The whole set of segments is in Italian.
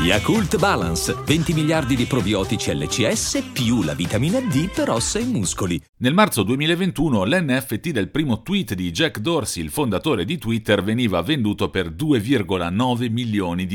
Yakult Balance, 20 miliardi di probiotici LCS più la vitamina D per ossa e muscoli. Nel marzo 2021 l'NFT del primo tweet di Jack Dorsey, il fondatore di Twitter, veniva venduto per $2,9 milioni.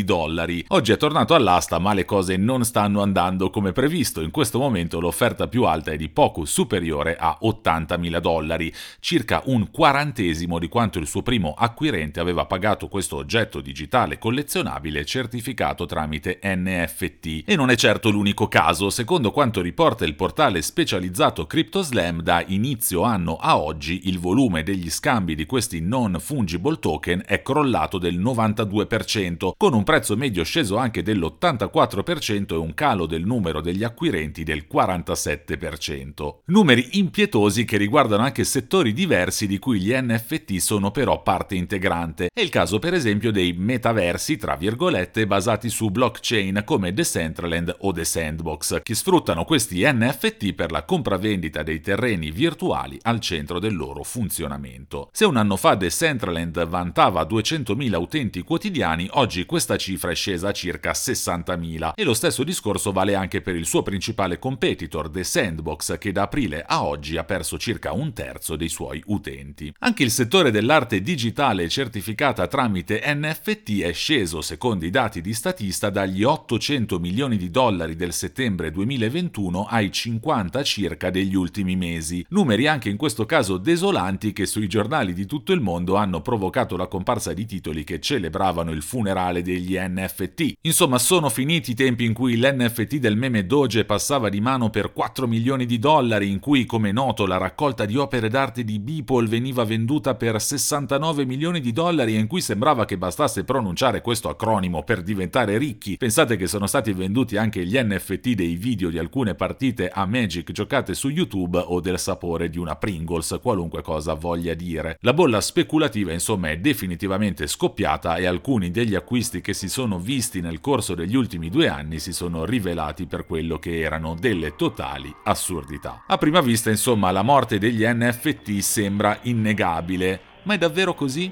Oggi è tornato all'asta, ma le cose non stanno andando come previsto. In questo momento l'offerta più alta è di poco superiore a $80.000, circa un quarantesimo di quanto il suo primo acquirente aveva pagato questo oggetto digitale collezionabile certificato tramite NFT. E non è certo l'unico caso. Secondo quanto riporta il portale specializzato CryptoSlam, da inizio anno a oggi il volume degli scambi di questi non fungible token è crollato del 92%, con un prezzo medio sceso anche dell'84% e un calo del numero degli acquirenti del 47%. Numeri impietosi che riguardano anche settori diversi di cui gli NFT sono però parte integrante. È il caso per esempio dei metaversi, tra virgolette, basati su blockchain come Decentraland o The Sandbox, che sfruttano questi NFT per la compravendita dei terreni virtuali al centro del loro funzionamento. Se un anno fa Decentraland vantava 200.000 utenti quotidiani, oggi questa cifra è scesa a circa 60.000, e lo stesso discorso vale anche per il suo principale competitor, The Sandbox, che da aprile a oggi ha perso circa un terzo dei suoi utenti. Anche il settore dell'arte digitale certificata tramite NFT è sceso, secondo i dati di Statista, dagli $800 milioni del settembre 2021 ai 50 circa degli ultimi mesi. Numeri anche in questo caso desolanti, che sui giornali di tutto il mondo hanno provocato la comparsa di titoli che celebravano il funerale degli NFT. Insomma, sono finiti i tempi in cui l'NFT del meme Doge passava di mano per $4 milioni, in cui, come noto, la raccolta di opere d'arte di Beeple veniva venduta per $69 milioni e in cui sembrava che bastasse pronunciare questo acronimo per diventare ricchi. Pensate che sono stati venduti anche gli NFT dei video di alcune partite a Magic giocate su YouTube, o del sapore di una Pringles, qualunque cosa voglia dire. La bolla speculativa, insomma, è definitivamente scoppiata e alcuni degli acquisti che si sono visti nel corso degli ultimi 2 anni si sono rivelati per quello che erano, delle totali assurdità. A prima vista, insomma, la morte degli NFT sembra innegabile, ma è davvero così?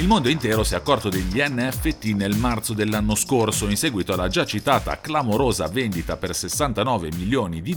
Il mondo intero si è accorto degli NFT nel marzo dell'anno scorso, in seguito alla già citata clamorosa vendita per $69 milioni di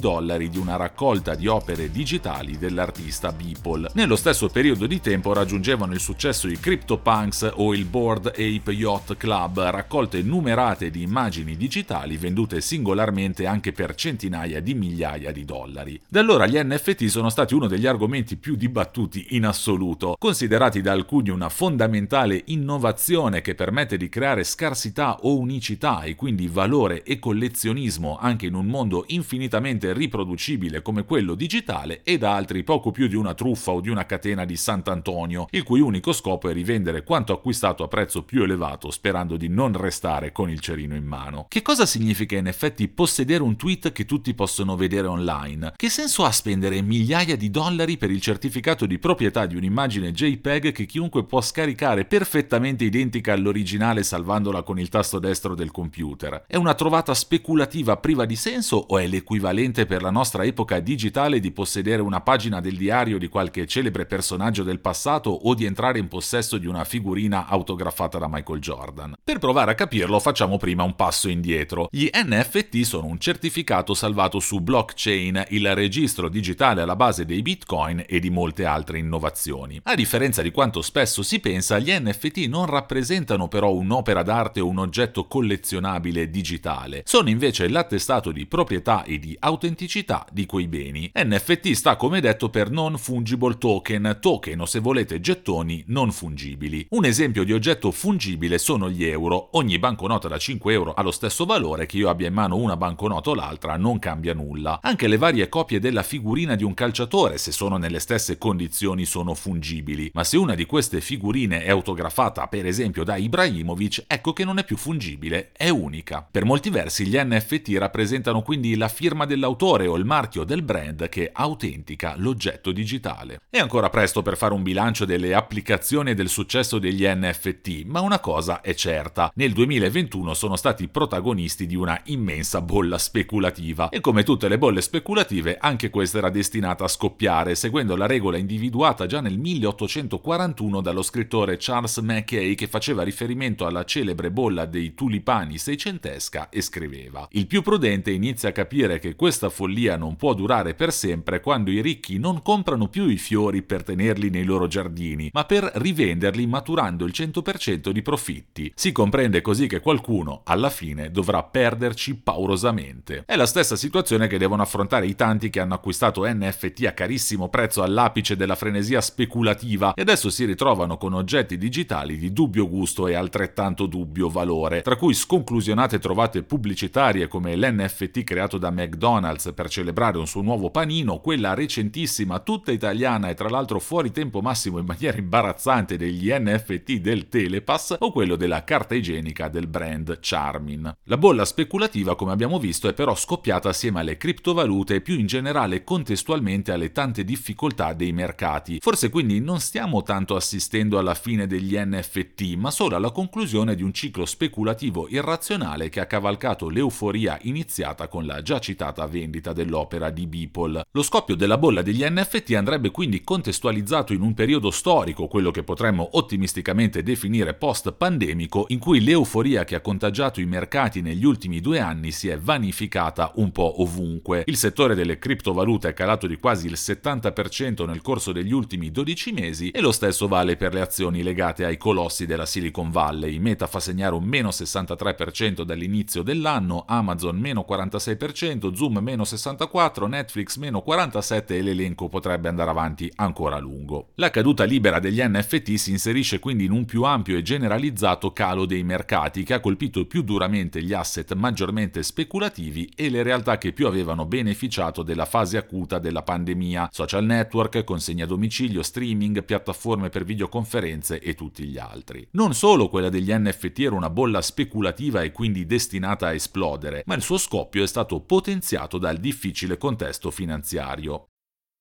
una raccolta di opere digitali dell'artista Beeple. Nello stesso periodo di tempo raggiungevano il successo i CryptoPunks o il Bored Ape Yacht Club, raccolte numerate di immagini digitali vendute singolarmente anche per centinaia di migliaia di dollari. Da allora gli NFT sono stati uno degli argomenti più dibattuti in assoluto, considerati da alcuni una fondamentale innovazione che permette di creare scarsità o unicità, e quindi valore e collezionismo anche in un mondo infinitamente riproducibile come quello digitale, e da altri poco più di una truffa o di una catena di Sant'Antonio, il cui unico scopo è rivendere quanto acquistato a prezzo più elevato, sperando di non restare con il cerino in mano. Che cosa significa in effetti possedere un tweet che tutti possono vedere online? Che senso ha spendere migliaia di dollari per il certificato di proprietà di un'immagine JPEG che chiunque può scaricare perfettamente identica all'originale salvandola con il tasto destro del computer? È una trovata speculativa priva di senso, o è l'equivalente per la nostra epoca digitale di possedere una pagina del diario di qualche celebre personaggio del passato, o di entrare in possesso di una figurina autografata da Michael Jordan? Per provare a capirlo facciamo prima un passo indietro. Gli NFT sono un certificato salvato su blockchain, il registro digitale alla base dei Bitcoin e di molte altre innovazioni. A differenza di quanto spesso si pensa, gli gli NFT non rappresentano però un'opera d'arte o un oggetto collezionabile digitale, sono invece l'attestato di proprietà e di autenticità di quei beni. NFT sta come detto per non fungible token, o se volete gettoni non fungibili. Un esempio di oggetto fungibile sono gli euro, ogni banconota da 5 euro ha lo stesso valore, che io abbia in mano una banconota o l'altra non cambia nulla. Anche le varie copie della figurina di un calciatore, se sono nelle stesse condizioni, sono fungibili, ma se una di queste figurine è autografata per esempio da Ibrahimovic, ecco che non è più fungibile, è unica. Per molti versi gli NFT rappresentano quindi la firma dell'autore o il marchio del brand che autentica l'oggetto digitale. È ancora presto per fare un bilancio delle applicazioni e del successo degli NFT, ma una cosa è certa, nel 2021 sono stati protagonisti di una immensa bolla speculativa e come tutte le bolle speculative anche questa era destinata a scoppiare, seguendo la regola individuata già nel 1841 dallo scrittore Charles Mackay, che faceva riferimento alla celebre bolla dei tulipani seicentesca e scriveva: il più prudente inizia a capire che questa follia non può durare per sempre quando i ricchi non comprano più i fiori per tenerli nei loro giardini, ma per rivenderli maturando il 100% di profitti. Si comprende così che qualcuno, alla fine, dovrà perderci paurosamente. È la stessa situazione che devono affrontare i tanti che hanno acquistato NFT a carissimo prezzo all'apice della frenesia speculativa e adesso si ritrovano con oggetti digitali di dubbio gusto e altrettanto dubbio valore, tra cui sconclusionate trovate pubblicitarie come l'NFT creato da McDonald's per celebrare un suo nuovo panino, quella recentissima, tutta italiana e tra l'altro fuori tempo massimo in maniera imbarazzante degli NFT del Telepass, o quello della carta igienica del brand Charmin. La bolla speculativa, come abbiamo visto, è però scoppiata assieme alle criptovalute e più in generale contestualmente alle tante difficoltà dei mercati. Forse quindi non stiamo tanto assistendo alla fine degli NFT, ma solo alla conclusione di un ciclo speculativo irrazionale che ha cavalcato l'euforia iniziata con la già citata vendita dell'opera di Beeple. Lo scoppio della bolla degli NFT andrebbe quindi contestualizzato in un periodo storico, quello che potremmo ottimisticamente definire post-pandemico, in cui l'euforia che ha contagiato i mercati negli ultimi 2 anni si è vanificata un po' ovunque. Il settore delle criptovalute è calato di quasi il 70% nel corso degli ultimi 12 mesi e lo stesso vale per le azioni legate ai colossi della Silicon Valley. Meta fa segnare un meno 63% dall'inizio dell'anno, Amazon meno 46%, Zoom meno 64%, Netflix meno 47% e l'elenco potrebbe andare avanti ancora a lungo. La caduta libera degli NFT si inserisce quindi in un più ampio e generalizzato calo dei mercati che ha colpito più duramente gli asset maggiormente speculativi e le realtà che più avevano beneficiato della fase acuta della pandemia: social network, consegna a domicilio, streaming, piattaforme per videoconferenze e tutti gli altri. Non solo quella degli NFT era una bolla speculativa e quindi destinata a esplodere, ma il suo scoppio è stato potenziato dal difficile contesto finanziario.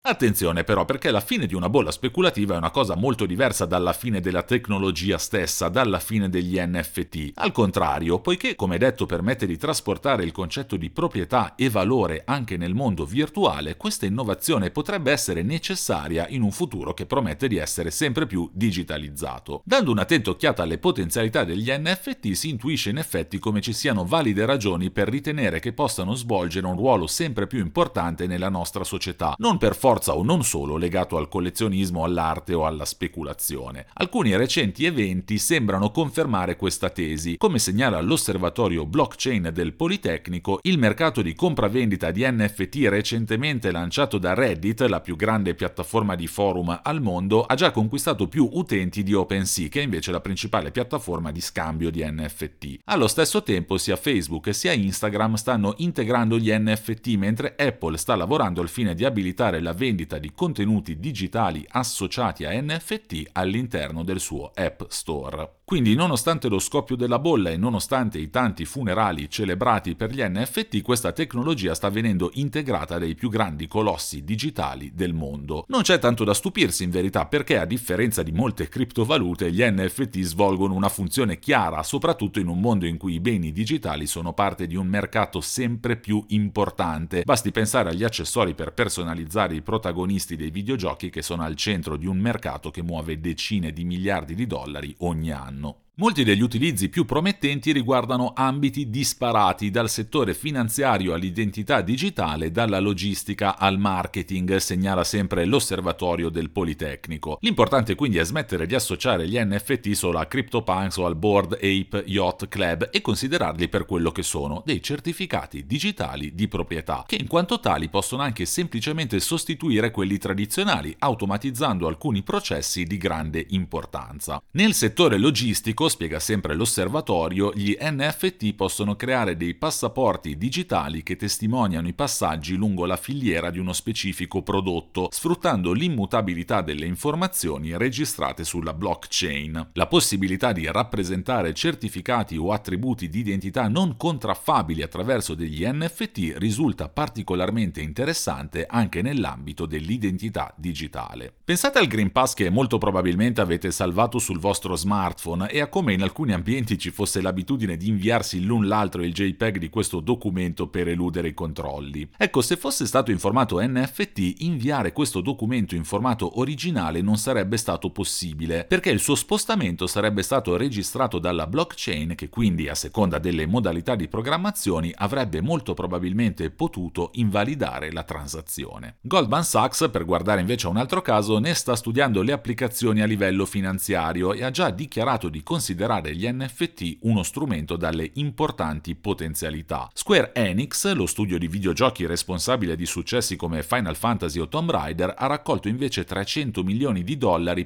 Attenzione però, perché la fine di una bolla speculativa è una cosa molto diversa dalla fine della tecnologia stessa, dalla fine degli NFT. Al contrario, poiché come detto permette di trasportare il concetto di proprietà e valore anche nel mondo virtuale, questa innovazione potrebbe essere necessaria in un futuro che promette di essere sempre più digitalizzato. Dando un'attenta occhiata alle potenzialità degli NFT si intuisce in effetti come ci siano valide ragioni per ritenere che possano svolgere un ruolo sempre più importante nella nostra società, non per forza o non solo legato al collezionismo, all'arte o alla speculazione. Alcuni recenti eventi sembrano confermare questa tesi. Come segnala l'osservatorio blockchain del Politecnico, il mercato di compravendita di NFT recentemente lanciato da Reddit, la più grande piattaforma di forum al mondo, ha già conquistato più utenti di OpenSea, che è invece la principale piattaforma di scambio di NFT. Allo stesso tempo sia Facebook sia Instagram stanno integrando gli NFT, mentre Apple sta lavorando al fine di abilitare la vendita di contenuti digitali associati a NFT all'interno del suo App Store. Quindi, nonostante lo scoppio della bolla e nonostante i tanti funerali celebrati per gli NFT, questa tecnologia sta venendo integrata dai più grandi colossi digitali del mondo. Non c'è tanto da stupirsi in verità, perché a differenza di molte criptovalute, gli NFT svolgono una funzione chiara, soprattutto in un mondo in cui i beni digitali sono parte di un mercato sempre più importante. Basti pensare agli accessori per personalizzare i protagonisti dei videogiochi, che sono al centro di un mercato che muove decine di miliardi di dollari ogni anno. Molti degli utilizzi più promettenti riguardano ambiti disparati, dal settore finanziario all'identità digitale, dalla logistica al marketing, segnala sempre l'osservatorio del Politecnico. L'importante quindi è smettere di associare gli NFT solo a CryptoPunks o al Bored Ape Yacht Club e considerarli per quello che sono, dei certificati digitali di proprietà, che in quanto tali possono anche semplicemente sostituire quelli tradizionali, automatizzando alcuni processi di grande importanza. Nel settore logistico, spiega sempre l'osservatorio, gli NFT possono creare dei passaporti digitali che testimoniano i passaggi lungo la filiera di uno specifico prodotto, sfruttando l'immutabilità delle informazioni registrate sulla blockchain. La possibilità di rappresentare certificati o attributi di identità non contraffabili attraverso degli NFT risulta particolarmente interessante anche nell'ambito dell'identità digitale. Pensate al Green Pass che molto probabilmente avete salvato sul vostro smartphone e a come in alcuni ambienti ci fosse l'abitudine di inviarsi l'un l'altro il JPEG di questo documento per eludere i controlli. Ecco, se fosse stato in formato NFT, inviare questo documento in formato originale non sarebbe stato possibile, perché il suo spostamento sarebbe stato registrato dalla blockchain, che quindi, a seconda delle modalità di programmazione, avrebbe molto probabilmente potuto invalidare la transazione. Goldman Sachs, per guardare invece a un altro caso, ne sta studiando le applicazioni a livello finanziario e ha già dichiarato di considerare gli NFT uno strumento dalle importanti potenzialità. Square Enix, lo studio di videogiochi responsabile di successi come Final Fantasy o Tomb Raider, ha raccolto invece $300 milioni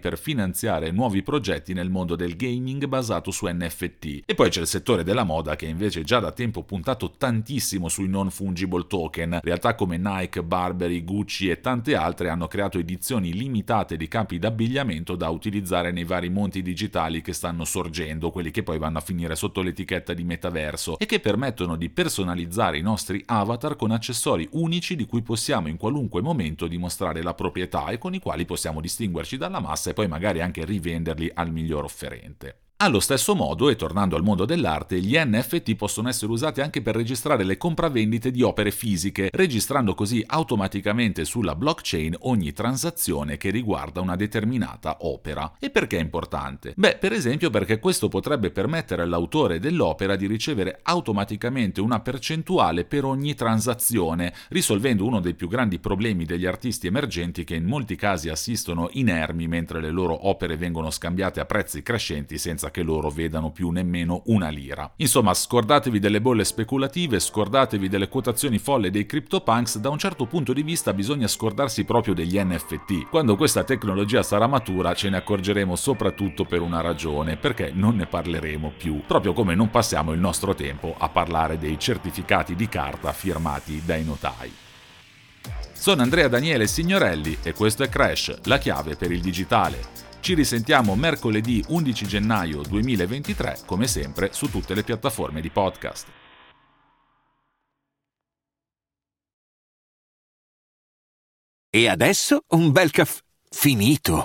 per finanziare nuovi progetti nel mondo del gaming basato su NFT. E poi c'è il settore della moda, che invece già da tempo puntato tantissimo sui non fungible token. Realtà come Nike, Burberry, Gucci e tante altre hanno creato edizioni limitate di capi d'abbigliamento da utilizzare nei vari monti digitali che stanno sorgendo, quelli che poi vanno a finire sotto l'etichetta di metaverso, e che permettono di personalizzare i nostri avatar con accessori unici di cui possiamo in qualunque momento dimostrare la proprietà e con i quali possiamo distinguerci dalla massa e poi magari anche rivenderli al miglior offerente. Allo stesso modo, e tornando al mondo dell'arte, gli NFT possono essere usati anche per registrare le compravendite di opere fisiche, registrando così automaticamente sulla blockchain ogni transazione che riguarda una determinata opera. E perché è importante? Beh, per esempio perché questo potrebbe permettere all'autore dell'opera di ricevere automaticamente una percentuale per ogni transazione, risolvendo uno dei più grandi problemi degli artisti emergenti, che in molti casi assistono inermi mentre le loro opere vengono scambiate a prezzi crescenti senza che loro vedano più nemmeno una lira. Insomma, scordatevi delle bolle speculative, scordatevi delle quotazioni folle dei CryptoPunks. Da un certo punto di vista bisogna scordarsi proprio degli NFT. Quando questa tecnologia sarà matura ce ne accorgeremo, soprattutto per una ragione, perché non ne parleremo più, proprio come non passiamo il nostro tempo a parlare dei certificati di carta firmati dai notai. Sono Andrea Daniele Signorelli e questo è Crash, la chiave per il digitale. Ci risentiamo mercoledì 11 gennaio 2023, come sempre, su tutte le piattaforme di podcast. E adesso un bel caffè finito.